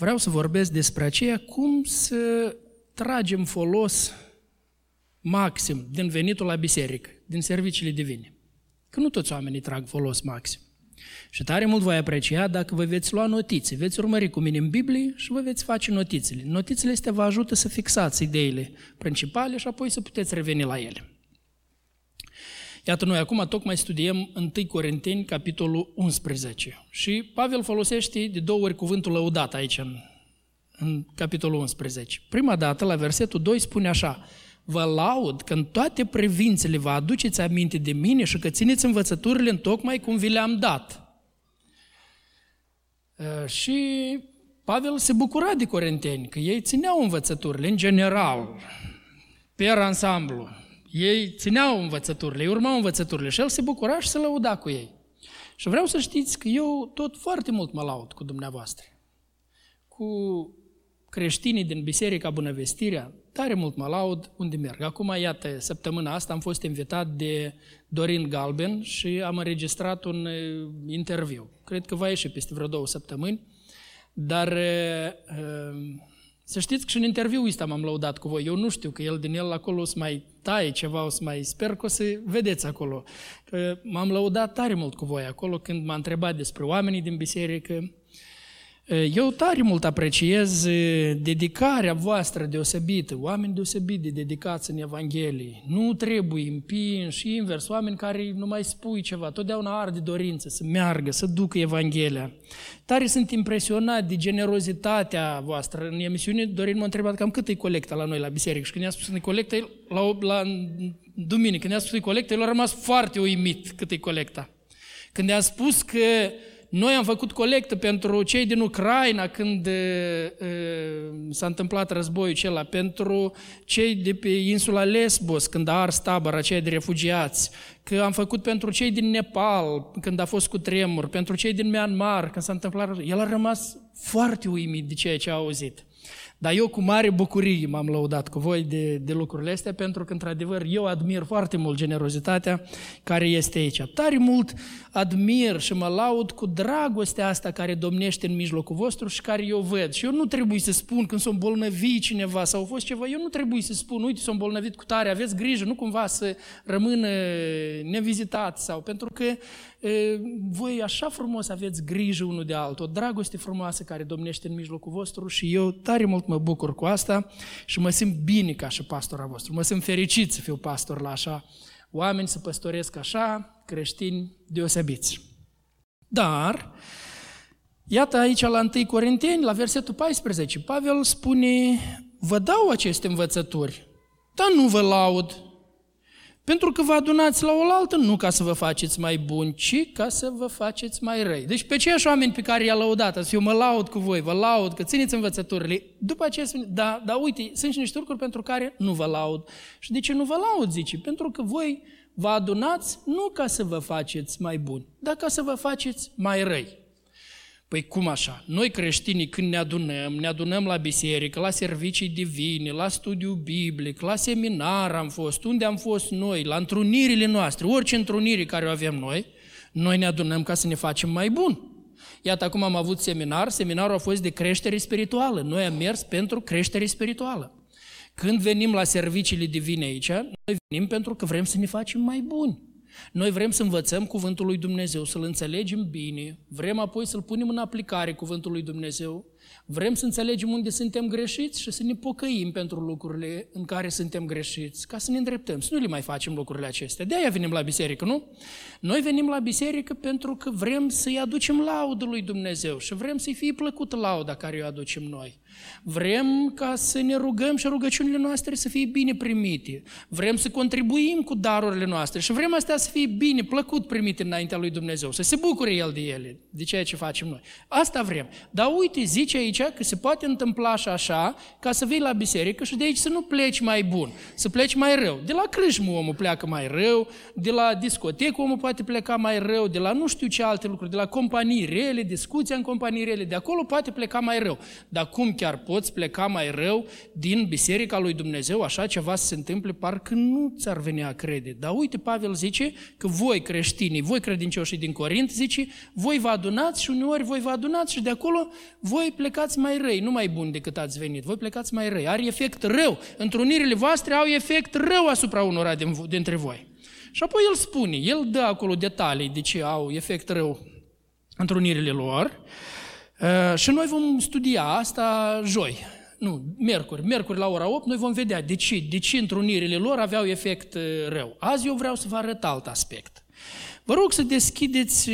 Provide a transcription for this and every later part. vreau să vorbesc despre aceea cum să tragem folos maxim din venitul la biserică, din serviciile divine. Că nu toți oamenii trag folos maxim. Și tare mult voi aprecia dacă vă veți lua notițe, veți urmări cu mine în Biblie și vă veți face notițele. Notițele astea vă ajută să fixați ideile principale și apoi să puteți reveni la ele. Iată, noi acum tocmai studiem 1 Corinteni, capitolul 11. Și Pavel folosește de două ori cuvântul lăudat aici, în capitolul 11. Prima dată, la versetul 2, spune așa: vă laud că în toate privințele vă aduceți aminte de mine și că țineți învățăturile în tocmai cum vi le-am dat. Și Pavel se bucura de corinteni, că ei țineau învățăturile în general, per ansamblu. Ei țineau învățăturile, ei urmau învățăturile și el se bucura și se lăuda cu ei. Și vreau să știți că eu tot foarte mult mă laud cu dumneavoastră, cu creștinii din Biserica Bunăvestirea, tare mult mă laud unde merg. Acum, iată, săptămâna asta am fost invitat de Dorin Galben și am înregistrat un interviu. Cred că va ieși peste vreo 2 săptămâni, dar să știți că și în interviul ăsta m-am lăudat cu voi. Eu nu știu că el din el acolo o să mai taie ceva, o să mai sper că o să vedeți acolo. Că m-am lăudat tare mult cu voi acolo când m-a întrebat despre oamenii din biserică. Eu tare mult apreciez dedicarea voastră deosebită, oameni deosebit de dedicați în Evanghelie. Nu trebuie împinși și invers, oameni care nu mai spui ceva, totdeauna arde dorință să meargă, să ducă Evanghelia. Tare sunt impresionat de generozitatea voastră. În emisiune, Dorin m-a întrebat cam cât îi colectă la noi la biserică și când i-a spus că îi colectă, la duminică, când i-a spus că îi colectă, el a rămas foarte uimit cât îi colecta. Când i-a spus că noi am făcut colectă pentru cei din Ucraina când s-a întâmplat războiul acela, pentru cei de pe insula Lesbos când a ars tabăra aceea de refugiați, că am făcut pentru cei din Nepal când a fost cutremur, pentru cei din Myanmar când s-a întâmplat. El a rămas foarte uimit de ceea ce a auzit. Dar eu cu mare bucurie m-am lăudat cu voi de lucrurile astea, pentru că, într-adevăr, eu admir foarte mult generozitatea care este aici. Tare mult admir și mă laud cu dragostea asta care domnește în mijlocul vostru și care eu văd. Și eu nu trebuie să spun când s-o îmbolnăvi cineva sau a fost ceva, eu nu trebuie să spun, uite, s-o îmbolnăvit cu tare, aveți grijă, nu cumva să rămână nevizitat sau, pentru că voi așa frumos aveți grijă unul de altul, o dragoste frumoasă care domnește în mijlocul vostru și eu tare mult mă bucur cu asta și mă simt bine ca și pastora vostru, mă simt fericit să fiu pastor la așa oameni, să păstoresc așa creștini deosebiți. Dar, iată aici la 1 Corinteni, la versetul 14, Pavel spune: vă dau aceste învățături, dar nu vă laud, pentru că vă adunați la oaltă, nu ca să vă faceți mai buni, ci ca să vă faceți mai răi. Deci pe ceiași oameni pe care i-a lăudat, azi eu mă laud cu voi, vă laud că țineți învățăturile, după aceea spune, da, uite, sunt și niște lucruri pentru care nu vă laud. Și de ce nu vă laud, zice? Pentru că voi vă adunați nu ca să vă faceți mai buni, dar ca să vă faceți mai răi. Păi cum așa? Noi creștinii când ne adunăm la biserică, la servicii divine, la studiu biblic, la seminar am fost, unde am fost noi, la întrunirile noastre, orice întrunire care o avem noi ne adunăm ca să ne facem mai buni. Iată, acum am avut seminarul a fost de creștere spirituală, noi am mers pentru creștere spirituală. Când venim la serviciile divine aici, noi venim pentru că vrem să ne facem mai buni. Noi vrem să învățăm cuvântul lui Dumnezeu, să-L înțelegem bine, vrem apoi să-L punem în aplicare cuvântul lui Dumnezeu, vrem să înțelegem unde suntem greșiți și să ne pocăim pentru lucrurile în care suntem greșiți, ca să ne îndreptăm, să nu le mai facem lucrurile acestea. De aia venim la biserică, nu? Noi venim la biserică pentru că vrem să-i aducem laudă lui Dumnezeu și vrem să-i fie plăcută lauda care o aducem noi. Vrem ca să ne rugăm și rugăciunile noastre să fie bine primite. Vrem să contribuim cu darurile noastre și vrem astea să fie bine, plăcut primite înaintea lui Dumnezeu, să se bucure El de ele, de ceea ce facem noi. Asta vrem. Dar uite, zice aici că se poate întâmpla și așa, ca să vii la biserică și de aici să nu pleci mai bun, să pleci mai rău. De la crâșmă omul pleacă mai rău, de la discotecă omul poate pleca mai rău, de la nu știu ce alte lucruri, de la companii rele, discuția în companii rele, de acolo poate pleca mai rău. Dar cum chiar poți pleca mai rău din biserica lui Dumnezeu, așa ceva să se întâmple, parcă nu ți-ar venea a crede. Dar uite, Pavel zice că voi creștinii, voi credincioșii din Corint, zice, voi vă adunați și uneori voi vă adunați și de acolo voi plecați mai răi, nu mai buni decât ați venit. Voi plecați mai răi. Are efect rău. Întrunirile voastre au efect rău asupra unora dintre voi. Și apoi el spune, el dă acolo detalii de ce au efect rău întrunirile lor. Și noi vom studia asta joi. Nu, miercuri la ora 8, noi vom vedea de ce întrunirile lor aveau efect rău. Azi eu vreau să vă arăt alt aspect. Vă rog să deschideți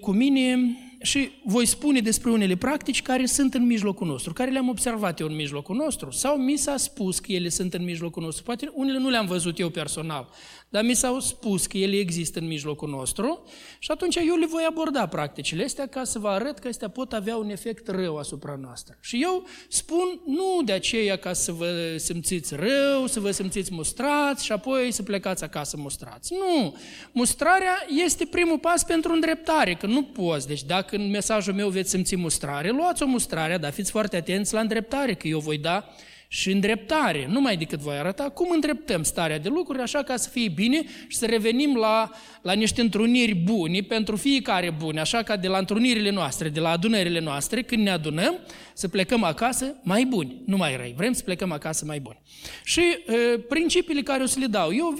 cu mine și voi spune despre unele practici care sunt în mijlocul nostru, care le-am observat eu în mijlocul nostru, sau mi s-a spus că ele sunt în mijlocul nostru. Poate unele nu le-am văzut eu personal, dar mi s-au spus că ele există în mijlocul nostru și atunci eu le voi aborda practicile astea ca să vă arăt că astea pot avea un efect rău asupra noastră. Și eu spun nu de aceea ca să vă simțiți rău, să vă simțiți mustrați și apoi să plecați acasă mustrați. Nu! Mustrarea este primul pas pentru îndreptare, că nu poți. Deci dacă în mesajul meu veți simți mustrare, luați-o mustrarea, dar fiți foarte atenți la îndreptare, că eu voi da și îndreptare, numai decât voi arăta cum îndreptăm starea de lucruri, așa ca să fie bine și să revenim la niște întruniri bune, pentru fiecare bune, așa ca de la întrunirile noastre, de la adunările noastre, când ne adunăm, să plecăm acasă mai buni, nu mai răi. Vrem să plecăm acasă mai buni. Și principiile care o să le dau eu,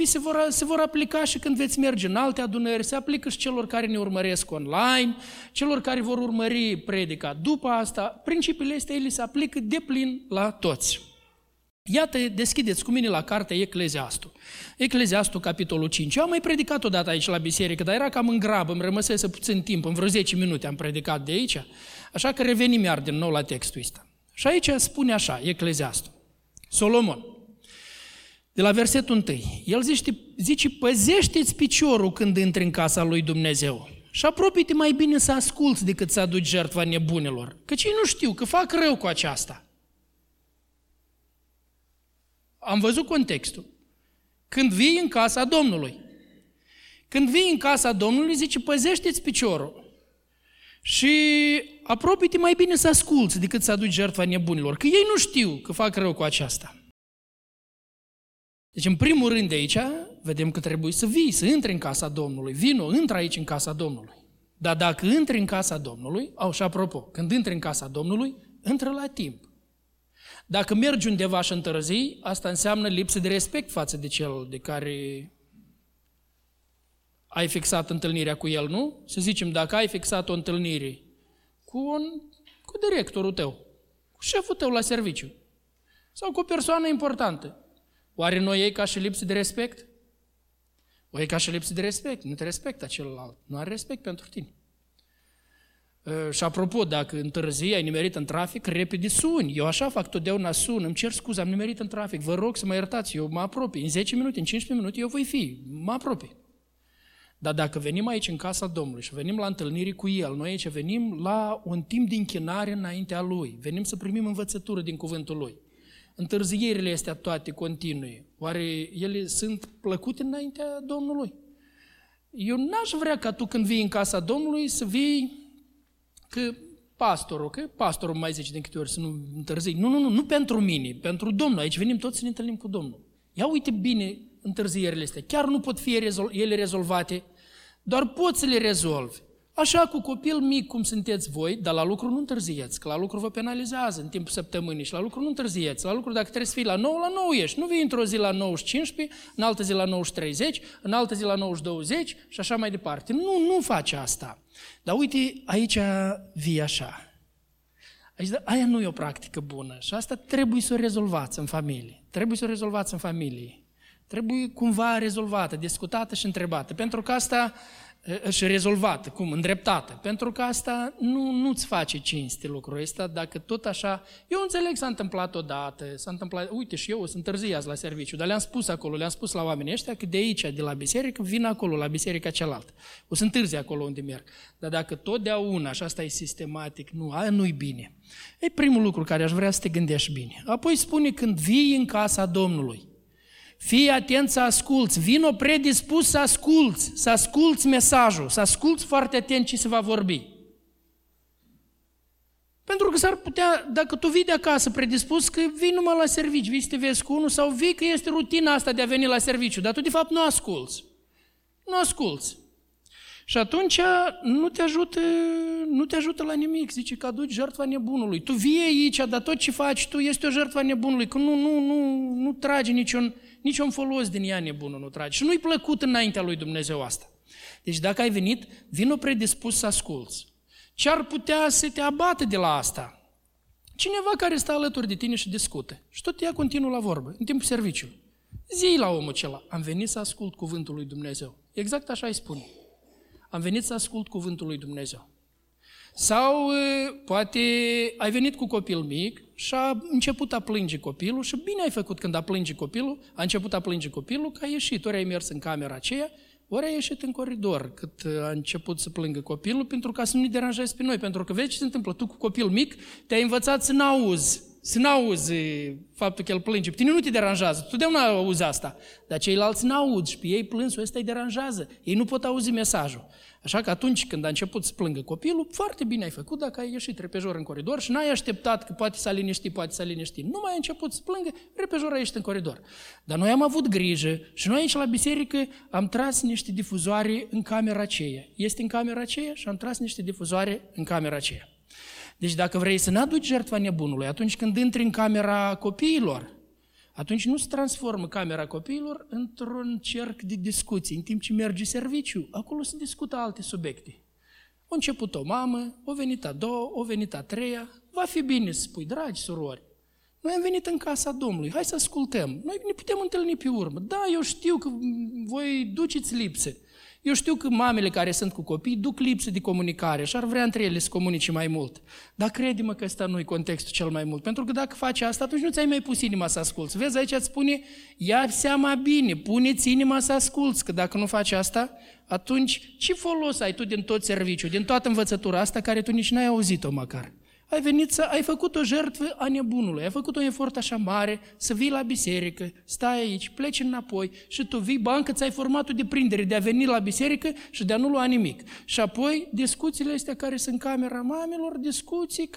se vor aplica și când veți merge în alte adunări, se aplică și celor care ne urmăresc online, celor care vor urmări predica după asta. Principiile astea, ele se aplică de plin la toți. Iată, deschideți cu mine la cartea Ecleziastul. Ecleziastul, capitolul 5. Eu am mai predicat odată aici la biserică, dar era cam în grabă, îmi rămăsese puțin timp, în vreo 10 minute am predicat de aici, așa că revenim iar din nou la textul ăsta. Și aici spune așa, Ecleziastul. Solomon, de la versetul 1, el zice, păzește-ți piciorul când intri în casa lui Dumnezeu. Și apropie-te mai bine să asculți decât să aduci jertfa nebunilor, căci ei nu știu că fac rău cu aceasta. Am văzut contextul. Când vii în casa Domnului. Când vii în casa Domnului, zice, păzește-ți piciorul și apropie-te mai bine să asculți decât să aduci jertfa nebunilor, că ei nu știu că fac rău cu aceasta. Deci, în primul rând de aici, vedem că trebuie să vii, să intri în casa Domnului. Vino, intră aici în casa Domnului. Dar dacă intri în casa Domnului, și apropo, când intri în casa Domnului, intră la timp. Dacă mergi undeva și întârzii, asta înseamnă lipsă de respect față de cel de care ai fixat întâlnirea cu el, nu? Să zicem, dacă ai fixat o întâlnire cu directorul tău, cu șeful tău la serviciu, sau cu o persoană importantă, oare nu e ca și lipsă de respect? O e ca și lipsă de respect, nu te respectă celălalt, nu are respect pentru tine. Și apropo, dacă întârzii, ai nimerit în trafic, repede suni. Eu așa fac totdeauna, sun, îmi cer scuze, am nimerit în trafic, vă rog să mă iertați, eu mă apropii. În 10 minute, în 15 minute eu voi fi, mă apropii. Dar dacă venim aici în casa Domnului și venim la întâlniri cu El, noi aici venim la un timp de închinare înaintea Lui, venim să primim învățătură din cuvântul Lui. Întârzierile astea toate continue, oare ele sunt plăcute înaintea Domnului? Eu n-aș vrea ca tu când vii în casa Domnului să vii că pastorul mai zice de câte ori să nu întârzii. Nu pentru mine, pentru Domnul. Aici venim toți să ne întâlnim cu Domnul. Ia uite bine întârzierile astea. Chiar nu pot fi ele rezolvate, doar poți să le rezolvi. Așa, cu copil mic cum sunteți voi, dar la lucru nu întârzieți, că la lucru vă penalizează în timpul săptămânii și la lucru nu întârzieți. La lucru, dacă trebuie să fii la 9, la 9 ești. Nu vii într-o zi la 9:15, în altă zi la 9:30, în altă zi la 9:20 și așa mai departe. Nu faci asta. Dar uite, aici vii așa. Aici, aia nu e o practică bună și asta trebuie să o rezolvați în familie. Trebuie cumva rezolvată, discutată și întrebată. Pentru că asta și rezolvată, cum? Îndreptată. Pentru că asta nu-ți face cinste lucrul ăsta, dacă tot așa... Eu înțeleg, s-a întâmplat odată, uite și eu o să întârzii azi la serviciu, dar le-am spus la oamenii ăștia că de aici, de la biserică, vin acolo, la biserica cealaltă. O să întârzi acolo unde merg. Dar dacă totdeauna, și asta e sistematic, aia nu-i bine. E primul lucru care aș vrea să te gândești bine. Apoi spune, când vii în casa Domnului, fii atent să asculți, vino predispus să asculți mesajul, să asculți foarte atent ce se va vorbi. Pentru că s-ar putea, dacă tu vii de acasă predispus, că vii numai la serviciu, vii să te vezi cu unul sau vii că este rutina asta de a veni la serviciu, dar tu de fapt nu asculți. Și atunci nu te ajută la nimic. Zice că aduci jertfa nebunului. Tu vii aici, dar tot ce faci tu este o jertfa nebunului, că nu trage niciun folos din ea nebunul, nu trage. Și nu-i plăcut înaintea lui Dumnezeu asta. Deci dacă ai venit, vino predispus să asculți. Ce ar putea să te abată de la asta? Cineva care stă alături de tine și discută. Și tot ea continuă la vorbă, în timpul serviciului. Zi la omul acela, am venit să ascult cuvântul lui Dumnezeu. Exact așa îi spune. Am venit să ascult cuvântul lui Dumnezeu. Sau poate ai venit cu copil mic și a început a plânge copilul și bine ai făcut când a început a plânge copilul, că ai ieșit, ori ai mers în camera aceea, ori ai ieșit în coridor cât a început să plângă copilul, pentru ca să nu-i deranjezi pe noi, pentru că vezi ce se întâmplă, tu cu copil mic te-ai învățat să n-auzi, faptul că el plânge, pe tine nu te deranjează, tu de-una auzi asta, dar ceilalți n-aud și pe ei plânsul ăsta îi deranjează, ei nu pot auzi mesajul. Așa că atunci când a început să plângă copilul, foarte bine ai făcut dacă ai ieșit repejor în coridor și n-ai așteptat că poate s-a liniștit. Nu mai a început să plângă, repejor a ieșit în coridor. Dar noi am avut grijă și noi aici la biserică am tras niște difuzoare în camera aceea. Este în camera aceea și am tras niște difuzoare în camera aceea. Deci dacă vrei să n-aduci jertfa nebunului, atunci când intri în camera copiilor, atunci nu se transformă camera copiilor într-un cerc de discuții. În timp ce merge serviciu, acolo se discută alte subiecte. A început o mamă, a venit a doua, a venit a treia. Va fi bine să spui, dragi surori, noi am venit în casa Domnului, hai să ascultăm. Noi ne putem întâlni pe urmă. Da, eu știu că voi duceți lipse. Eu știu că mamele care sunt cu copii duc lipsă de comunicare și ar vrea între ele să comunice mai mult. Dar crede-mă că ăsta nu e contextul cel mai mult, pentru că dacă faci asta, atunci nu ți-ai mai pus inima să asculți. Vezi, aici îți spune, ia seama bine, pune-ți inima să asculți, că dacă nu faci asta, atunci ce folos ai tu din tot serviciul, din toată învățătura asta care tu nici n-ai auzit-o măcar? Ai venit ai făcut o jertfă a nebunului, ai făcut un efort așa mare să vii la biserică, stai aici, pleci înapoi și tu vii, bancă, ți-ai format o deprindere de a veni la biserică și de a nu lua nimic. Și apoi discuțiile astea care sunt camera mamelor, discuții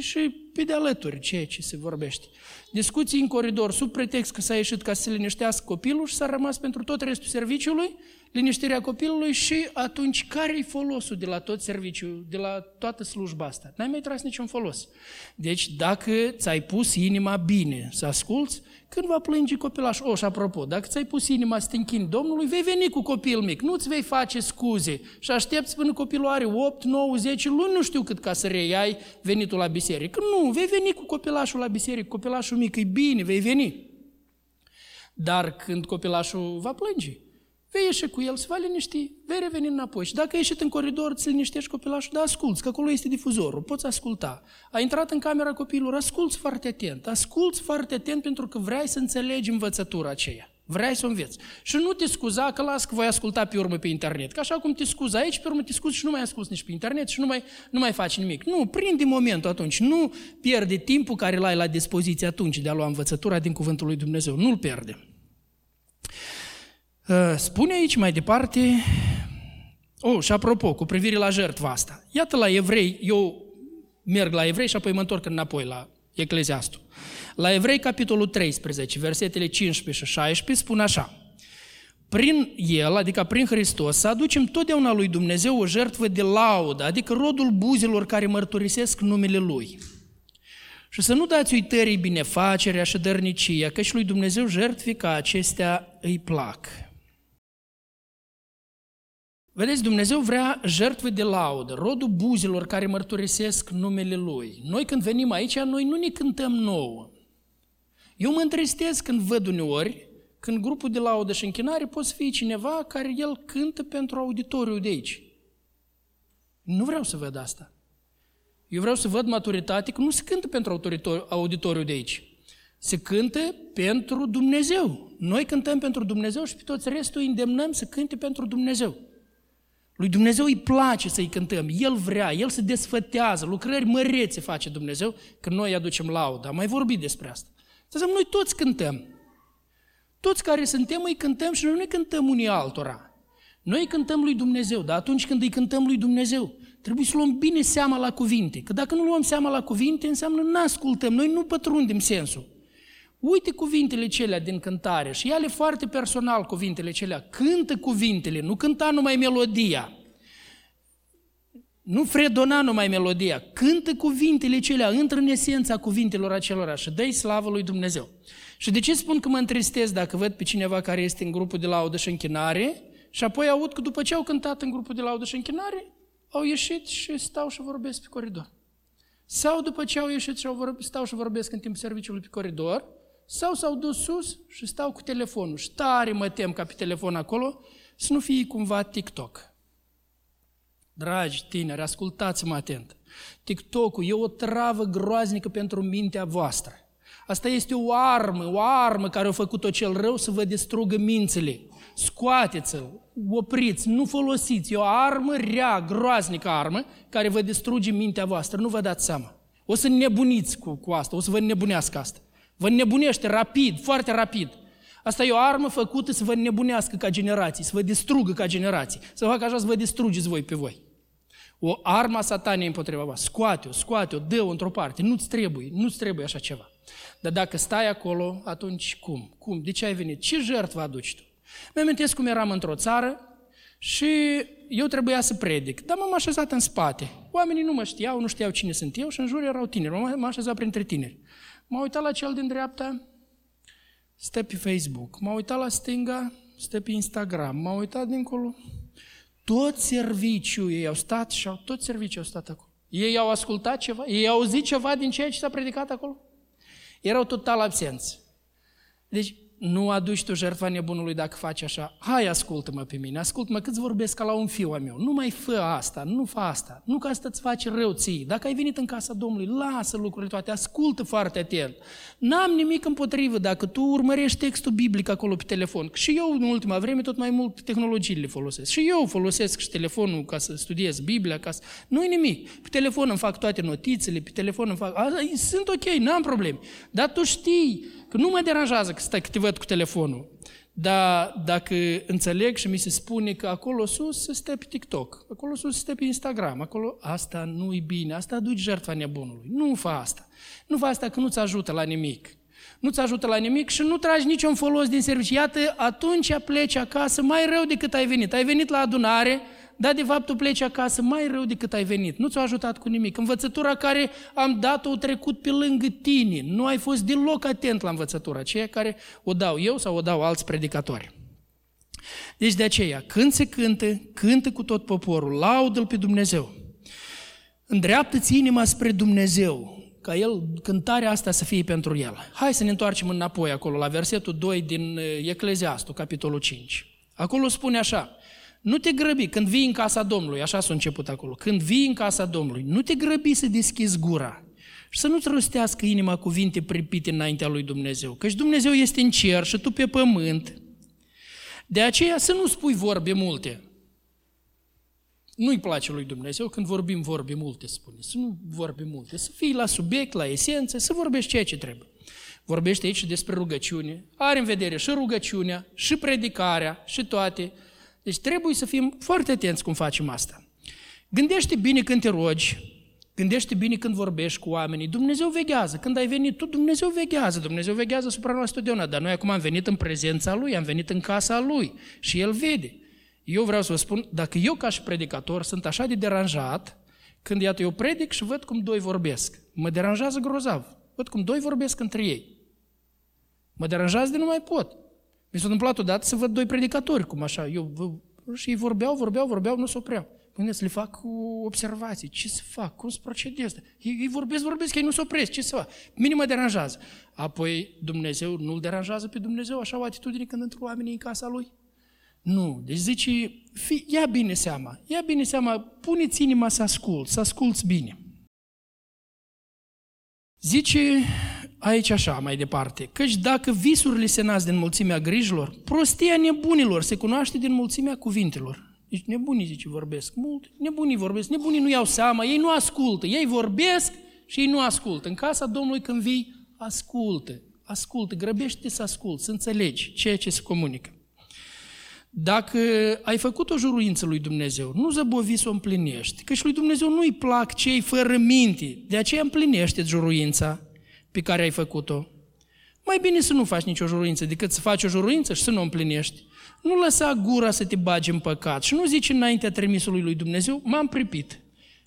și pe de alături ceea ce se vorbește. Discuții în coridor, sub pretext că s-a ieșit ca să se liniștească copilul și s-a rămas pentru tot restul serviciului, liniștirea copilului și atunci care-i folosul de la tot serviciul, de la toată slujba asta? N-ai mai tras niciun folos. Deci dacă ți-ai pus inima bine să asculți, când va plânge copilașul, și apropo, dacă ți-ai pus inima să te închini Domnului, vei veni cu copil mic, nu-ți vei face scuze și aștepți până copilul are 8, 9, 10 luni, nu știu cât ca să reiai venitul la biserică. Nu, vei veni cu copilașul la biserică, copilașul mic, e bine, vei veni. Dar când copilașul va plânge, vei ieși cu el, se va liniști, vei reveni înapoi. Și dacă ai ieșit în coridor, îți liniștești copilașul, dar asculți, că acolo este difuzorul, poți asculta. Ai intrat în camera copiilor, asculți foarte atent pentru că vrei să înțelegi învățătura aceea. Vrei să o înveți. Și nu te scuza că las că voi asculta pe urmă pe internet. Că așa cum te scuzi aici, pe urmă te scuzi și nu mai asculți nici pe internet și nu mai faci nimic. Nu, prinde momentul atunci. Nu pierde timpul care l-ai la dispoziție atunci de a lua învățătura din Cuvântul lui Dumnezeu. Nu-l pierde. Spune aici mai departe, și apropo, cu privire la jertva asta. Iată la Evrei, eu merg la Evrei și apoi mă întorc înapoi la Ecleziastul. La Evrei, capitolul 13, versetele 15 și 16, spun așa. Prin el, adică prin Hristos, să aducem totdeauna lui Dumnezeu o jertfă de laudă, adică rodul buzelor care mărturisesc numele Lui. Și să nu dați uitării binefacerea și dărnicia, căci lui Dumnezeu jertfe ca acestea îi plac. Vedeți, Dumnezeu vrea jertfe de laudă, rodul buzelor care mărturisesc numele Lui. Noi când venim aici, noi nu ne cântăm nouă. Eu mă întristez când văd uneori, când grupul de laudă și închinare poate fi cineva care el cântă pentru auditoriul de aici. Nu vreau să văd asta. Eu vreau să văd maturitate că nu se cântă pentru auditoriul de aici. Se cântă pentru Dumnezeu. Noi cântăm pentru Dumnezeu și pe toți restul îi îndemnăm să cânte pentru Dumnezeu. Lui Dumnezeu îi place să-i cântăm, El vrea, El se desfătează, lucrări mărețe face Dumnezeu când noi aducem lauda. Am mai vorbit despre asta. Să noi toți cântăm. Toți care suntem îi cântăm și noi nu cântăm unii altora. Noi îi cântăm lui Dumnezeu, dar atunci când îi cântăm lui Dumnezeu, trebuie să luăm bine seama la cuvinte. Că dacă nu luăm seama la cuvinte, înseamnă n-ascultăm, noi nu pătrundem sensul. Uite cuvintele celea din cântare și ia-le foarte personal cuvintele celea. Cântă cuvintele, nu cânta numai melodia. Nu fredona numai melodia, cântă cuvintele celea, intră în esența cuvintelor acelora și dă-i slavă lui Dumnezeu. Și de ce spun că mă întristez dacă văd pe cineva care este în grupul de laudă și închinare și apoi aud că după ce au cântat în grupul de laudă și închinare, au ieșit și stau și vorbesc pe coridor. Sau după ce au ieșit și stau și vorbesc în timpul serviciului pe coridor, sau s-au dus sus și stau cu telefonul. Și tare mă tem ca pe telefon acolo să nu fie cumva TikTok. Dragi tineri, ascultați-mă atent. TikTok-ul e o travă groaznică pentru mintea voastră. Asta este o armă care a făcut-o cel rău să vă distrugă mințile. Scoateți-l, opriți, nu folosiți. E o armă rea, groaznică armă, care vă distruge mintea voastră. Nu vă dați seama. O să nebuniți cu asta, o să vă nebunească asta. Vă nebunește rapid, foarte rapid. Asta e o armă făcută să vă nebunească ca generații, să vă distrugă ca generații, să facă așa să vă distrugeți voi pe voi. O armă a satanei împotriva voastră. Scoate-o, dă-o într-o parte. Nu-ți trebuie așa ceva. Dar dacă stai acolo, atunci cum? Cum? De ce ai venit? Ce jertfă aduci tu? Mi-amintesc cum eram într-o țară și eu trebuia să predic, dar m-am așezat în spate. Oamenii nu mă știau, nu știau cine sunt eu și în jur erau tineri. M-am așezat printre tineri. M-am uitat la cel din dreapta, stă pe Facebook, m-a uitat la stânga, stă pe Instagram, m-a uitat dincolo. Tot serviciul ei au stat acolo. Ei au ascultat ceva, ei au auzit ceva din ceea ce s-a predicat acolo. Erau total absenți. Deci, nu aduci tu jertfa nebunului dacă faci așa. Hai, ascultă-mă pe mine, ascultă-mă cât vorbesc ca la un fiu al meu. Nu mai fă asta, nu fă asta. Nu că asta îți face rău ție. Dacă ai venit în casa Domnului, lasă lucrurile toate, ascultă foarte atent. N-am nimic împotrivă dacă tu urmărești textul biblic acolo pe telefon. Și eu, în ultima vreme, tot mai mult tehnologiile folosesc. Și eu folosesc și telefonul ca să studiez Biblia, ca să... Nu-i nimic. Pe telefon îmi fac toate notițele, pe telefon îmi fac... Sunt ok, n-am probleme. Dar tu știi că nu mă deranjează că stai, că te văd cu telefonul. Dar dacă înțeleg și mi se spune că acolo sus se stă pe TikTok, acolo sus se stă pe Instagram, acolo... Asta nu-i bine, asta aduci jertfa nebunului. Nu fă asta. Nu fă asta că nu-ți ajută la nimic. Nu-ți ajută la nimic și nu tragi niciun folos din serviciu. Iată, atunci pleci acasă mai rău decât ai venit. Ai venit la adunare, dar de fapt tu pleci acasă mai rău decât ai venit. Nu ți-a ajutat cu nimic. Învățătura care am dat-o a trecut pe lângă tine. Nu ai fost deloc atent la învățătura aceea care o dau eu sau o dau alți predicatori. Deci de aceea, când se cântă, cântă cu tot poporul, laudă-L pe Dumnezeu. Îndreaptă-ți inima spre Dumnezeu, ca el, cântarea asta să fie pentru el. Hai să ne întoarcem înapoi acolo, la versetul 2 din Ecleziastul, capitolul 5. Acolo spune așa: nu te grăbi, când vii în casa Domnului, așa s-a început acolo, când vii în casa Domnului, nu te grăbi să deschizi gura și să nu-ți rostească inima cuvinte pripite înaintea lui Dumnezeu, căci Dumnezeu este în cer și tu pe pământ. De aceea să nu spui vorbe multe. Nu-i place lui Dumnezeu când vorbim vorbe multe, spune, să nu vorbim multe, să fii la subiect, la esență, să vorbești ceea ce trebuie. Vorbește aici despre rugăciune, are în vedere și rugăciunea, și predicarea, și toate. Deci trebuie să fim foarte atenți cum facem asta. Gândește bine când te rogi, gândește bine când vorbești cu oamenii. Dumnezeu veghează. Când ai venit tu, Dumnezeu veghează. Dumnezeu veghează asupra noastră totdeauna. Dar noi acum am venit în prezența Lui, am venit în casa Lui și El vede. Eu vreau să vă spun, dacă eu ca și predicator sunt așa de deranjat, când iată eu predic și văd cum doi vorbesc, mă deranjează grozav. Văd cum doi vorbesc între ei. Mă deranjează de nu mai pot. Mi s-a întâmplat odată să văd doi predicatori, cum așa, eu, și ei vorbeau, nu se opreau. Gândeți, le fac observații, ce să fac, cum să procedez? Ei vorbesc, ei nu se opresc, ce să fac? Mine mă deranjează. Apoi Dumnezeu nu-L deranjează pe Dumnezeu, așa o atitudine când într-o oamenii în casa Lui? Nu, deci zice, ia bine seama, pune-ți inima să asculți bine. Zice aici așa, mai departe, căci dacă visurile se nasc din mulțimea grijilor, prostia nebunilor se cunoaște din mulțimea cuvintelor. Deci nebunii, zice, vorbesc mult, nebunii nu iau seama, ei nu ascultă, ei vorbesc și ei nu ascultă. În casa Domnului când vii, ascultă, grăbește-te să asculți, să înțelegi ceea ce se comunică. Dacă ai făcut o juruință lui Dumnezeu, nu zăbovi să o împlinești, căci lui Dumnezeu nu-i plac cei fără minte, de aceea împlinește-ți juruința pe care ai făcut-o. Mai bine să nu faci nicio juruință decât să faci o juruință și să nu o împlinești. Nu lăsa gura să te bagi în păcat și nu zici înaintea trimisului lui Dumnezeu, m-am pripit.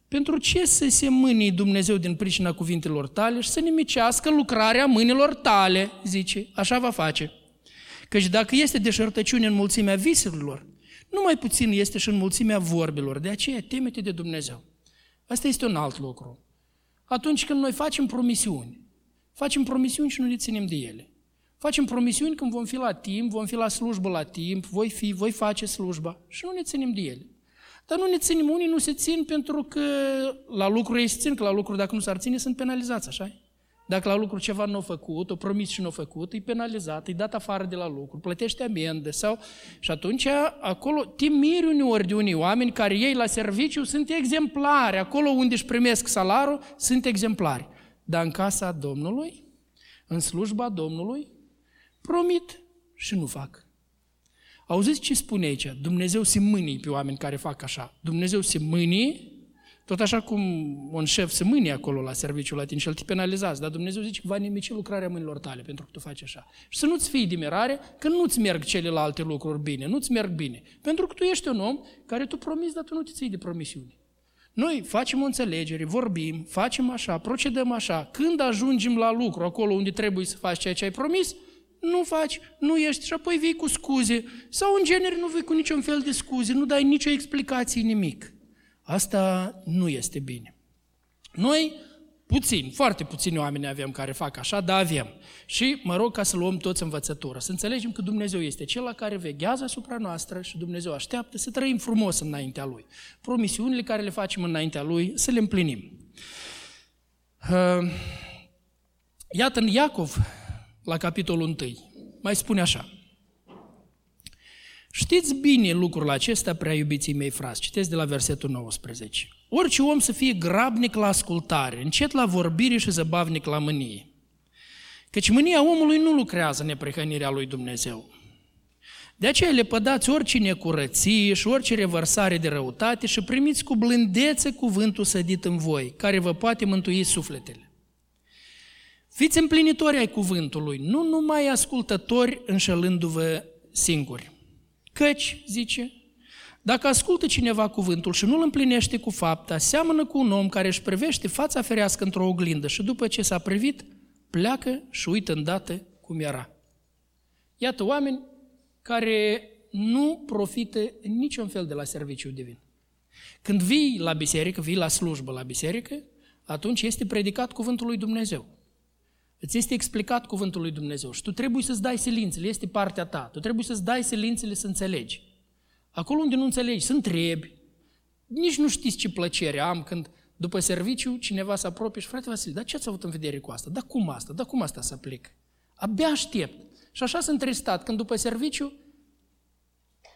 Pentru ce să se mânie Dumnezeu din pricina cuvintelor tale și să nimicească lucrarea mâinilor tale, zice, așa va face. Căci dacă este deșertăciune în mulțimea visurilor, nu mai puțin este și în mulțimea vorbelor. De aceea teme-te de Dumnezeu. Asta este un alt lucru. Atunci când noi facem promisiuni și nu le ținem de ele. Facem promisiuni când vom fi la timp, vom fi la slujbă la timp, voi face slujba și nu ne ținem de ele. Dar nu ne ținem, unii nu se țin pentru că la lucru ei se țin, că la lucru dacă nu s-ar ține sunt penalizați, așa? Dacă la lucru ceva nu a făcut, o promis și nu a făcut, e penalizat, e dat afară de la lucru, plătește amendă sau... Și atunci acolo te miri uneori de unii oameni care ei la serviciu sunt exemplari, acolo unde își primesc salarul sunt exemplari. Dar în casa Domnului, în slujba Domnului, promit și nu fac. Auziți ce spune aici? Dumnezeu se mânie pe oameni care fac așa. Dumnezeu se mânie, tot așa cum un șef se mânie acolo la serviciul la tine și îl te penalizează, dar Dumnezeu zice că va nimici lucrarea mâinilor tale pentru că tu faci așa. Și să nu-ți fii de mirare că nu-ți merg celelalte lucruri bine, nu-ți merg bine. Pentru că tu ești un om care tu promiți, dar tu nu te ții de promisiuni. Noi facem o înțelegere, vorbim, facem așa, procedăm așa. Când ajungem la lucru, acolo unde trebuie să faci ceea ce ai promis, nu faci, nu ești și apoi vii cu scuze. Sau în genere nu vii cu niciun fel de scuze, nu dai nicio explicație, nimic. Asta nu este bine. Noi puțini, foarte puțini oameni avem care fac așa, dar avem. Și mă rog ca să luăm toți învățătura, să înțelegem că Dumnezeu este Cel care veghează asupra noastră și Dumnezeu așteaptă să trăim frumos înaintea Lui. Promisiunile care le facem înaintea Lui să le împlinim. Iată în Iacov, la capitolul 1, mai spune așa. Știți bine lucrul acesta, prea iubiții mei frați, citesc de la versetul 19. Orice om să fie grabnic la ascultare, încet la vorbire și zăbavnic la mânie. Căci mânia omului nu lucrează neprihănirea lui Dumnezeu. De aceea lepădați orice necurăție și orice revărsare de răutate și primiți cu blândețe cuvântul sădit în voi, care vă poate mântui sufletele. Fiți împlinitori ai cuvântului, nu numai ascultători înșelându-vă singuri. Căci, zice, dacă ascultă cineva cuvântul și nu îl împlinește cu fapta, seamănă cu un om care își privește fața ferească într-o oglindă și după ce s-a privit, pleacă și uită îndată cum era. Iată oameni care nu profită niciun fel de la serviciul divin. Când vii la biserică, vii la slujbă la biserică, atunci este predicat cuvântul lui Dumnezeu. Îți este explicat cuvântul lui Dumnezeu și tu trebuie să-ți dai silințele, este partea ta. Tu trebuie să-ți dai silințele să înțelegi. Acolo unde nu înțelegi, să întrebi. Nici nu știți ce plăcere am când după serviciu cineva se apropie și frate Vasile, dar ce ați avut în vedere cu asta? Dar cum asta să aplic? Abia aștept. Și așa sunt tristat când după serviciu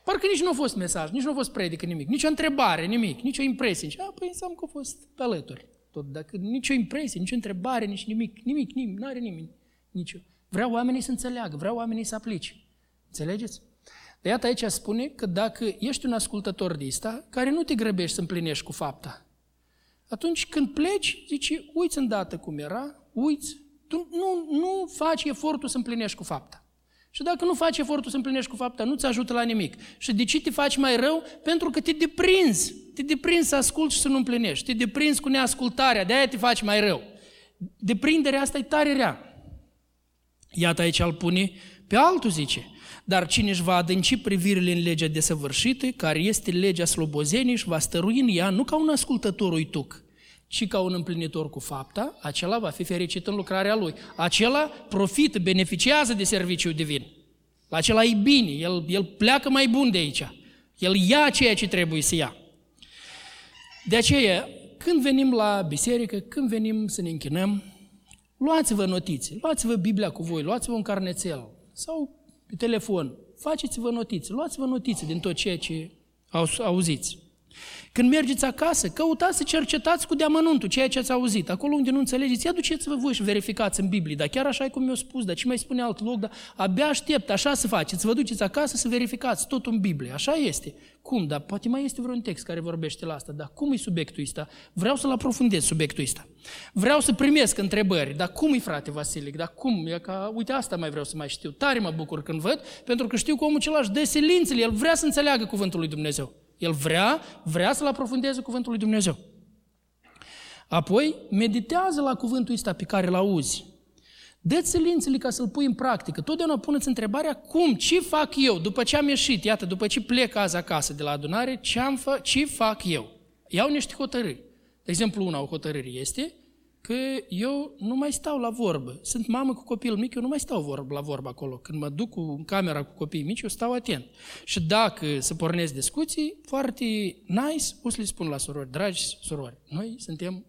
parcă nici nu a fost mesaj, nici nu a fost predică, nimic, nici o întrebare, nimic, nici o impresie. Păi înseamnă că a fost pe alături. Tot dacă nicio impresie, nicio întrebare, nici nimic, n-are nimeni, nicio. Vreau oamenii să înțeleagă, vreau oamenii să aplice. Înțelegeți? De iată aici spune că dacă ești un ascultător de asta, care nu te grăbești să împlinești cu fapta, atunci când pleci, zici, uiți îndată cum era, uiți, tu nu faci efortul să împlinești cu fapta. Și dacă nu faci efortul să împlinești cu fapta, nu-ți ajută la nimic. Și de ce te faci mai rău? Pentru că te deprinzi. Te deprinzi să asculți și să nu împlinești. Te deprinzi cu neascultarea, de-aia te faci mai rău. Deprinderea asta e tare rea. Iată aici îl pune pe altul, zice. Dar cine își va adânci privirile în legea desăvârșită, care este legea slobozeniei și va stărui în ea, nu ca un ascultător uituc, ci ca un împlinitor cu fapta, acela va fi fericit în lucrarea lui. Acela profită, beneficiază de serviciul divin. La acela e bine, el pleacă mai bun de aici. El ia ceea ce trebuie să ia. De aceea, când venim la biserică, când venim să ne închinăm, luați-vă notițe, luați-vă Biblia cu voi, luați-vă un carnețel sau pe telefon, faceți-vă notițe, luați-vă notițe din tot ceea ce auziți. Când mergeți acasă, căutați să cercetați cu deamănuntul ceea ce ați auzit. Acolo unde nu înțelegeți, ia duceți-vă voi și verificați în Biblie. Dar chiar așa e cum mi-a spus, dar ce mai spune alt loc, dar abia aștept, așa să faceți. Vă duceți acasă să verificați tot în Biblie. Așa este. Cum? Dar poate mai este vreun text care vorbește la asta. Dar cum e subiectul ăsta? Vreau să-l aprofundez subiectul ăsta. Vreau să primesc întrebări. Dar cum e, frate Vasilic? Dar cum? E ca, uite, asta mai vreau să mai știu. Tare mă bucur când văd, pentru că știu că omul celălalt își dă silințele, el vrea să înțeleagă cuvântul lui Dumnezeu. El vrea să-l aprofundeze cuvântul lui Dumnezeu. Apoi, meditează la cuvântul ăsta pe care l-auzi. Dă-ți silințele ca să-l pui în practică. Totdeauna puneți întrebarea, cum, ce fac eu? După ce am ieșit, iată, după ce plec azi acasă de la adunare, ce fac eu? Iau niște hotărâri. De exemplu, una o hotărâre este că eu nu mai stau la vorbă. Sunt mamă cu copil mic, eu nu mai stau la vorbă acolo. Când mă duc în camera cu copiii mici, eu stau atent. Și dacă se pornesc discuții, foarte nice, o să le spun la sorori, dragi sorori, noi suntem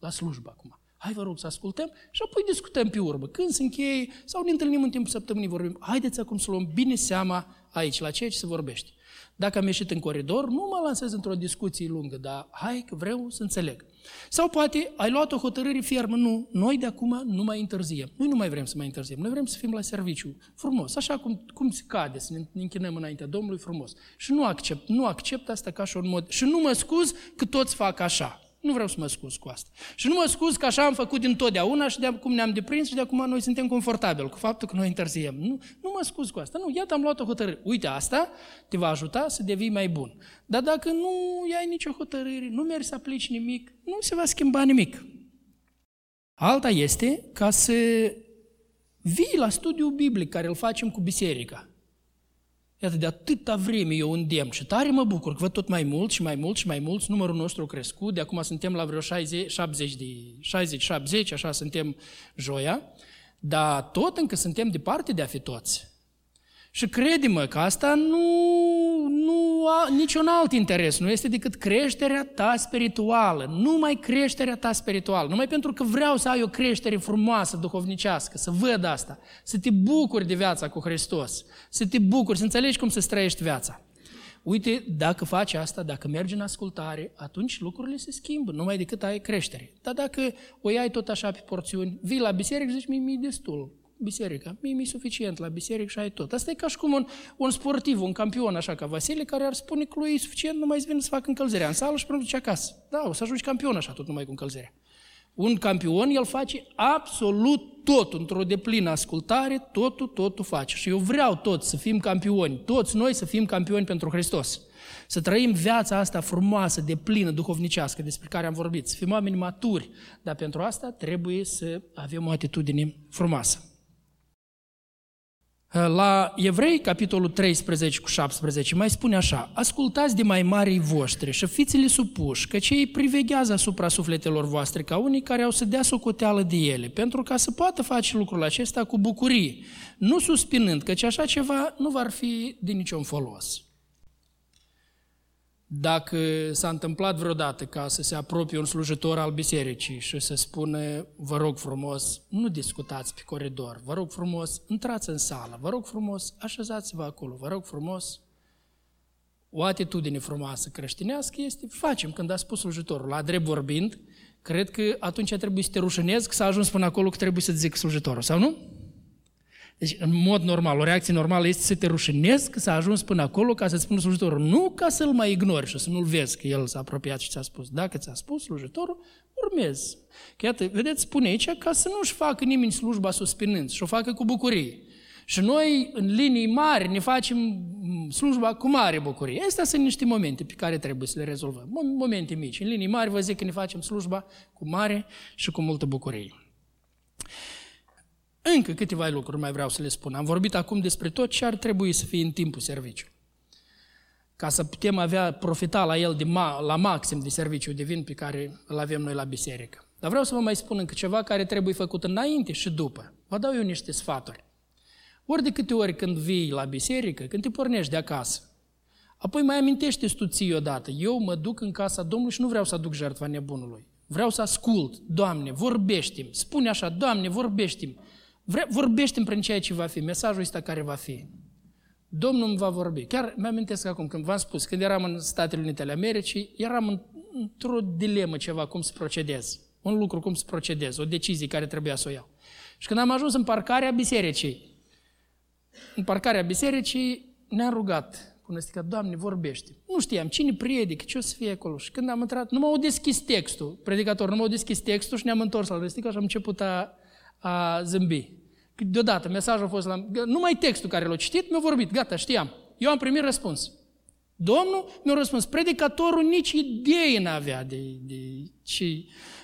la slujbă acum. Hai, vă rog, să ascultăm și apoi discutăm pe urmă. Când se încheie sau ne întâlnim în timpul săptămânii, vorbim. Haideți acum să luăm bine seama aici, la ceea ce se vorbește. Dacă am ieșit în coridor, nu mă lansez într-o discuție lungă, dar hai că vreau să înțeleg. Sau poate ai luat o hotărâre fermă, nu, noi de acum nu mai întârziem. Noi nu mai vrem să mai întârziem, noi vrem să fim la serviciu, frumos, așa cum se cade, să ne închinăm înaintea Domnului frumos. Și nu accept asta ca și un mod, și nu mă scuz că toți fac așa. Nu vreau să mă scuz cu asta. Și nu mă scuz că așa am făcut dintotdeauna și de acum ne-am deprins și de acum noi suntem confortabili cu faptul că noi întârziem. Nu mă scuz cu asta. Nu, iată, am luat o hotărâre. Uite, asta te va ajuta să devii mai bun. Dar dacă nu ai nicio hotărâre, nu mergi să aplici nimic, nu se va schimba nimic. Alta este ca să vii la studiul biblic care îl facem cu biserica. Iată, de atâta vreme eu îndemn și tare mă bucur că văd tot mai mult și mai mult și mai mulți, numărul nostru a crescut, de acum suntem la vreo 60-70, așa suntem joia, dar tot încă suntem departe de a fi toți. Și crede-mă că asta nu are niciun alt interes, nu este decât creșterea ta spirituală, numai creșterea ta spirituală, numai pentru că vreau să ai o creștere frumoasă, duhovnicească, să văd asta, să te bucuri de viața cu Hristos, să te bucuri, să înțelegi cum să-ți trăiești viața. Uite, dacă faci asta, dacă mergi în ascultare, atunci lucrurile se schimbă, numai decât ai creștere. Dar dacă o iai tot așa pe porțiuni, vii la biserică și zici, mi-e destul. Biserica. Mi-e suficient la biserică și ai tot. Asta e ca și cum un sportiv, un campion, așa ca Vasile, care ar spune că lui e suficient, nu mai îți vine să facă încălzirea în sală și până duce acasă. Da, o să ajungi campion așa, tot numai cu încălzirea. Un campion, el face absolut tot, într-o deplină ascultare, totul face. Și eu vreau toți să fim campioni, toți noi să fim campioni pentru Hristos. Să trăim viața asta frumoasă, deplină, duhovnicească, despre care am vorbit. Să fim oameni maturi, dar pentru asta trebuie să avem o atitudine frumoasă. La Evrei, capitolul 13 cu 17, mai spune așa: ascultați de mai marii voștri și fiți-le supuși, căci ei priveghează asupra sufletelor voastre ca unii care au să dea socoteală de ele, pentru ca să poată face lucrul acesta cu bucurie, nu suspinând, căci așa ceva nu va fi de niciun folos. Dacă s-a întâmplat vreodată ca să se apropie un slujitor al bisericii și să spună, vă rog frumos, nu discutați pe coridor, vă rog frumos, intrați în sală, vă rog frumos, așezați-vă acolo, vă rog frumos, o atitudine frumoasă creștinească este, facem când a spus slujitorul, la drept vorbind, cred că atunci trebuie să te rușinezi că s-a ajuns până acolo că trebuie să-ți zic slujitorul, sau nu? Deci, în mod normal, o reacție normală este să te rușinezi că s-a ajuns până acolo ca să-ți spună slujitorul. Nu ca să-l mai ignori și să nu-l vezi că el s-a apropiat și ți-a spus. Dacă ți-a spus slujitorul, urmezi. Că iată, vedeți, spune aici ca să nu-și facă nimeni slujba suspinând, și o facă cu bucurie. Și noi, în linii mari, ne facem slujba cu mare bucurie. Astea sunt niște momente pe care trebuie să le rezolvăm. Momente mici. În linii mari, vă zic că ne facem slujba cu mare și cu multă bucurie. Încă câteva lucruri mai vreau să le spun. Am vorbit acum despre tot ce ar trebui să fie în timpul serviciului. Ca să putem profita la el la maxim de serviciul divin pe care îl avem noi la biserică. Dar vreau să vă mai spun încă ceva care trebuie făcut înainte și după. Vă dau eu niște sfaturi. Ori de câte ori când vii la biserică, când te pornești de acasă, apoi mai amintește-ți tu ție odată. Eu mă duc în casa Domnului și nu vreau să aduc jertfa nebunului. Vreau să ascult. Doamne, vorbește-mi. Spune așa, Doamne, vorbește-mi. Vorbește-mi prin ceea ce va fi, mesajul ăsta care va fi. Domnul îmi va vorbi. Chiar mi-amintesc acum când v-am spus, când eram în Statele Unite ale Americii, eram într-o dilemă ceva, cum să procedez. Un lucru, cum să procedez, o decizie care trebuia să o iau. Și când am ajuns în parcarea bisericii, ne-am rugat, până stica, Doamne, vorbește. Nu știam cine predică, ce o să fie acolo. Și când am intrat, nu m-au deschis textul, predicatorul, și ne-am întors la restică și am început a zâmbi. Deodată, mesajul a fost nu numai textul care l-a citit, mi-a vorbit, gata, știam. Eu am primit răspuns. Domnul mi-a răspuns, predicatorul nici idei n-avea de ce...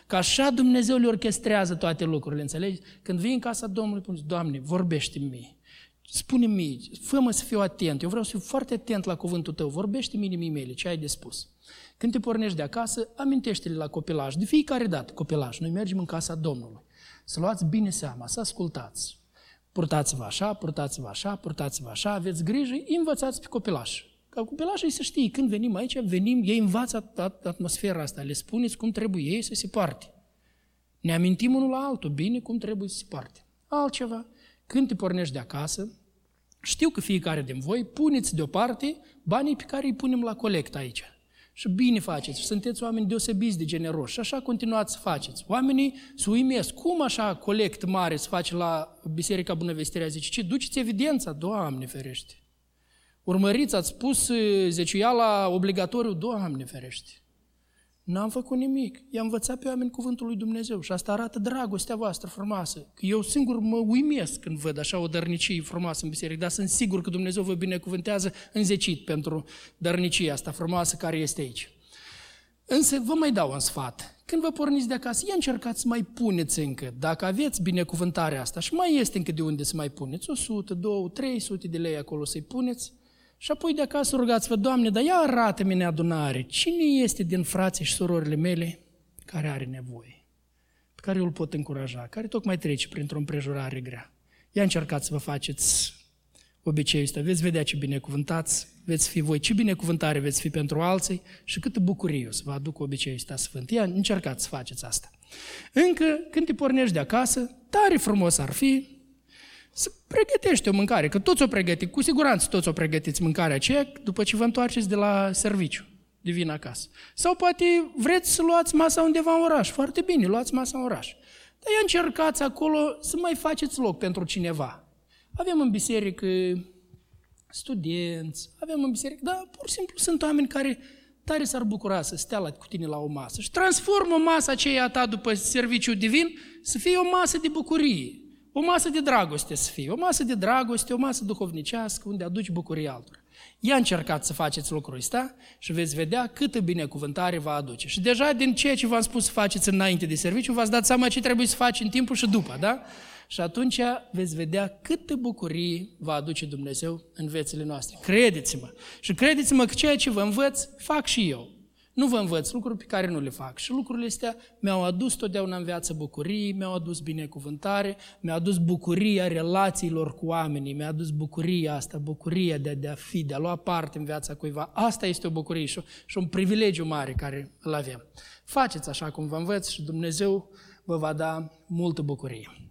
Că așa Dumnezeu le orchestrează toate lucrurile, înțelegi? Când vii în casa Domnului, spune, Doamne, vorbește-mi, spune-mi, fă-mă să fiu atent, eu vreau să fiu foarte atent la cuvântul Tău, vorbește-mi inimii mele, ce ai de spus. Când te pornești de acasă, amintește-le la copilaj, de fiecare dată copilaj, noi mergem în casa Domnului, să luați bine seama, să ascultați, purtați-vă așa, purtați-vă așa, purtați-vă așa, aveți grijă, învățați pe copilaș. Ca copilașii să știe, când venim aici, venim, ei învață atmosfera asta, le spuneți cum trebuie ei să se poarte. Ne amintim unul la altul, bine, cum trebuie să se poarte. Altceva, când te pornești de acasă, știu că fiecare din voi puneți deoparte banii pe care îi punem la colect aici. Și bine faceți, și sunteți oameni deosebiți de generoși, și așa continuați să faceți. Oamenii se uimesc, cum așa colect mare se face la Biserica Bunăvestirea? Zice, ce, duceți evidența? Doamne ferește! Urmăriți, ați spus zeciuiala obligatoriu, Doamne ferește! N-am făcut nimic, i-am învățat pe oameni cuvântul lui Dumnezeu și asta arată dragostea voastră frumoasă. Că eu singur mă uimesc când văd așa o dărnicie frumoasă în biserică, dar sunt sigur că Dumnezeu vă binecuvântează înzecit pentru dărnicia asta frumoasă care este aici. Însă vă mai dau un sfat. Când vă porniți de acasă, ia încercați să mai puneți încă, dacă aveți binecuvântarea asta și mai este încă de unde să mai puneți, 100, 200, 300 de lei acolo să-i puneți. Și apoi de acasă rugați-vă, Doamne, dar ia arată-mi în adunare, cine este din frații și surorile mele care are nevoie, pe care eu îl pot încuraja, care tocmai trece printr-o împrejurare grea. Ia încercați să vă faceți obiceiul ăsta, veți vedea ce binecuvântați, veți fi voi, ce binecuvântare veți fi pentru alții și câtă bucurie o să vă aduc obiceiul ăsta sfânt. Ia încercați să faceți asta. Încă când te pornești de acasă, tare frumos ar fi să pregătești o mâncare, că toți o pregătiți, cu siguranță toți o pregătiți mâncarea aceea după ce vă întoarceți de la serviciu, de vin acasă. Sau poate vreți să luați masa undeva în oraș, foarte bine, luați masa în oraș. Dar ia încercați acolo să mai faceți loc pentru cineva. Avem în biserică studenți, avem în biserică, dar pur și simplu sunt oameni care tare s-ar bucura să stea cu tine la o masă și transformă masa aceea ta după serviciu divin să fie o masă de bucurie. O masă de dragoste să fie, o masă de dragoste, o masă duhovnicească, unde aduci bucuria altora. Ia încercați să faceți lucrul ăsta și veți vedea câtă binecuvântare va aduce. Și deja din ceea ce v-am spus să faceți înainte de serviciu, v-ați dat seama ce trebuie să faci în timpul și după, da? Și atunci veți vedea câtă bucurie va aduce Dumnezeu în viețile noastre. Credeți-mă! Și credeți-mă că ceea ce vă învăț, fac și eu. Nu vă învăț lucruri pe care nu le fac. Și lucrurile astea mi-au adus totdeauna în viață bucurii, mi-au adus binecuvântare, mi-au adus bucuria relațiilor cu oamenii, mi-a adus bucuria asta, bucuria de a fi, de a lua parte în viața cuiva. Asta este o bucurie și un privilegiu mare care îl avem. Faceți așa cum vă învăț și Dumnezeu vă va da multă bucurie.